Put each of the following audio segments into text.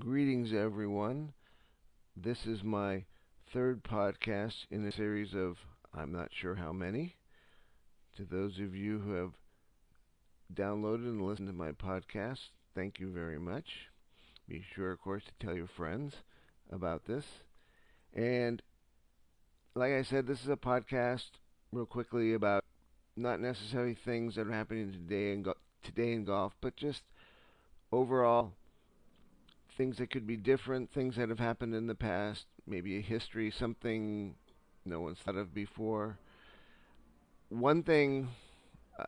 Greetings, everyone. This is my third podcast in a series of I'm not sure how many. To those of you who have downloaded and listened to my podcast, thank you very much. Be sure, of course, to tell your friends about this. And like I said, this is a podcast real quickly about not necessarily things that are happening today in golf, but just overall things that could be different, things that have happened in the past, maybe a history, something no one's thought of before. One thing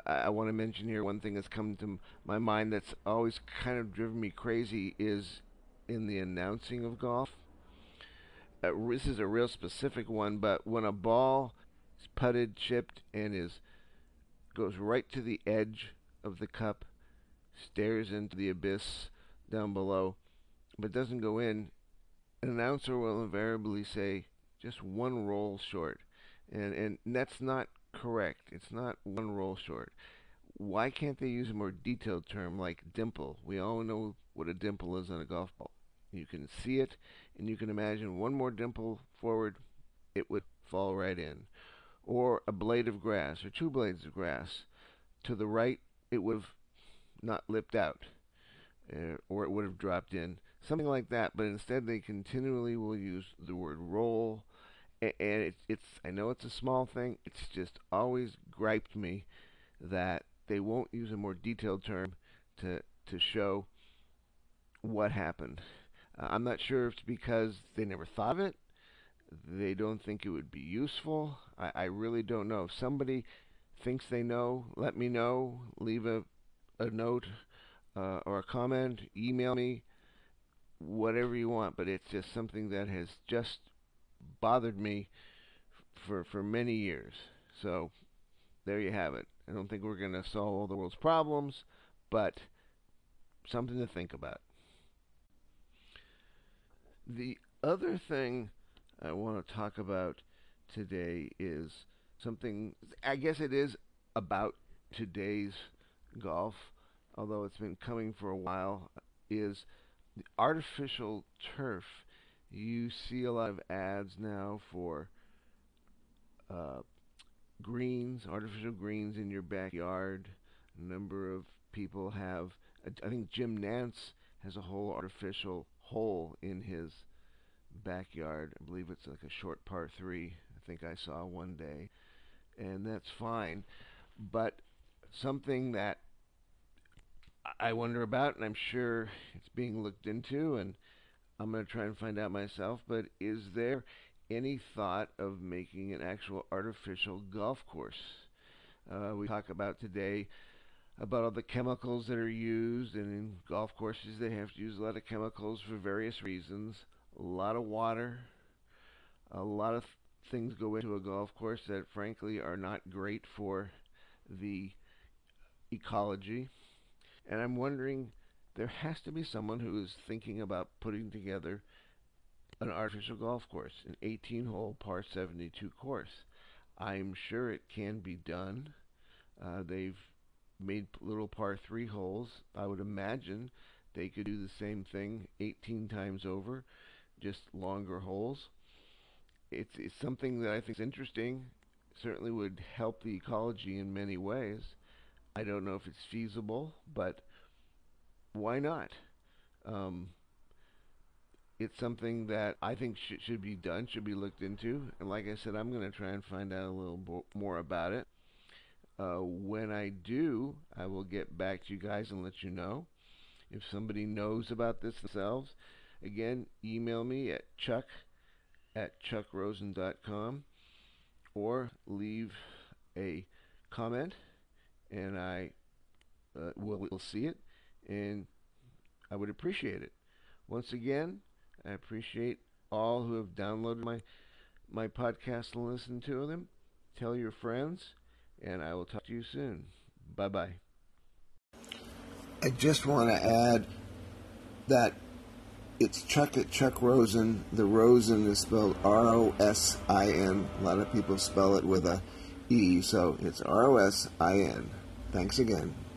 I want to mention here, one thing that's come to my mind that's always kind of driven me crazy is in the announcing of golf. This is a real specific one, but when a ball is putted, chipped, and goes right to the edge of the cup, stares into the abyss down below, but doesn't go in, an announcer will invariably say, just one roll short. And that's not correct. It's not one roll short. Why can't they use a more detailed term like dimple? We all know what a dimple is on a golf ball. You can see it, and you can imagine one more dimple forward, it would fall right in. Or a blade of grass, or two blades of grass. To the right, it would have not lipped out, or it would have dropped in. Something like that, but instead they continually will use the word roll, and I know it's a small thing, it's just always griped me that they won't use a more detailed term to show what happened. I'm not sure if it's because they never thought of it, they don't think it would be useful, I really don't know. If somebody thinks they know, let me know, leave a note or a comment, email me, whatever you want, but it's just something that has just bothered me for many years. So there you have it. I don't think we're going to solve all the world's problems, but something to think about. The other thing I want to talk about today is something, I guess it is about today's golf, although it's been coming for a while, is the artificial turf. You see a lot of ads now for greens, artificial greens in your backyard. A number of people have, I think Jim Nance has a whole artificial hole in his backyard. I believe it's like a short par 3, I think I saw one day, and that's fine. But something that I wonder about, and I'm sure it's being looked into, and I'm going to try and find out myself, but is there any thought of making an actual artificial golf course? We talk about today about all the chemicals that are used, and in golf courses they have to use a lot of chemicals for various reasons, a lot of water, a lot of things go into a golf course that frankly are not great for the ecology. And I'm wondering, there has to be someone who is thinking about putting together an artificial golf course, an 18-hole par 72 course. I'm sure it can be done. They've made little par 3 holes. I would imagine they could do the same thing 18 times over, just longer holes. It's something that I think is interesting. Certainly would help the ecology in many ways. I don't know if it's feasible, but why not? It's something that I think should be done, should be looked into. And like I said, I'm going to try and find out a little more about it. When I do, I will get back to you guys and let you know. If somebody knows about this themselves, again, email me at chuck@chuckrosin.com or leave a comment, and I will see it, and I would appreciate it. Once again, I appreciate all who have downloaded my podcast and listened to them. Tell your friends, and I will talk to you soon. Bye-bye. I just want to add that it's Chuck@Chuck Rosin. The Rosin is spelled R-O-S-I-N. A lot of people spell it with a E, so it's R-O-S-I-N. Thanks again.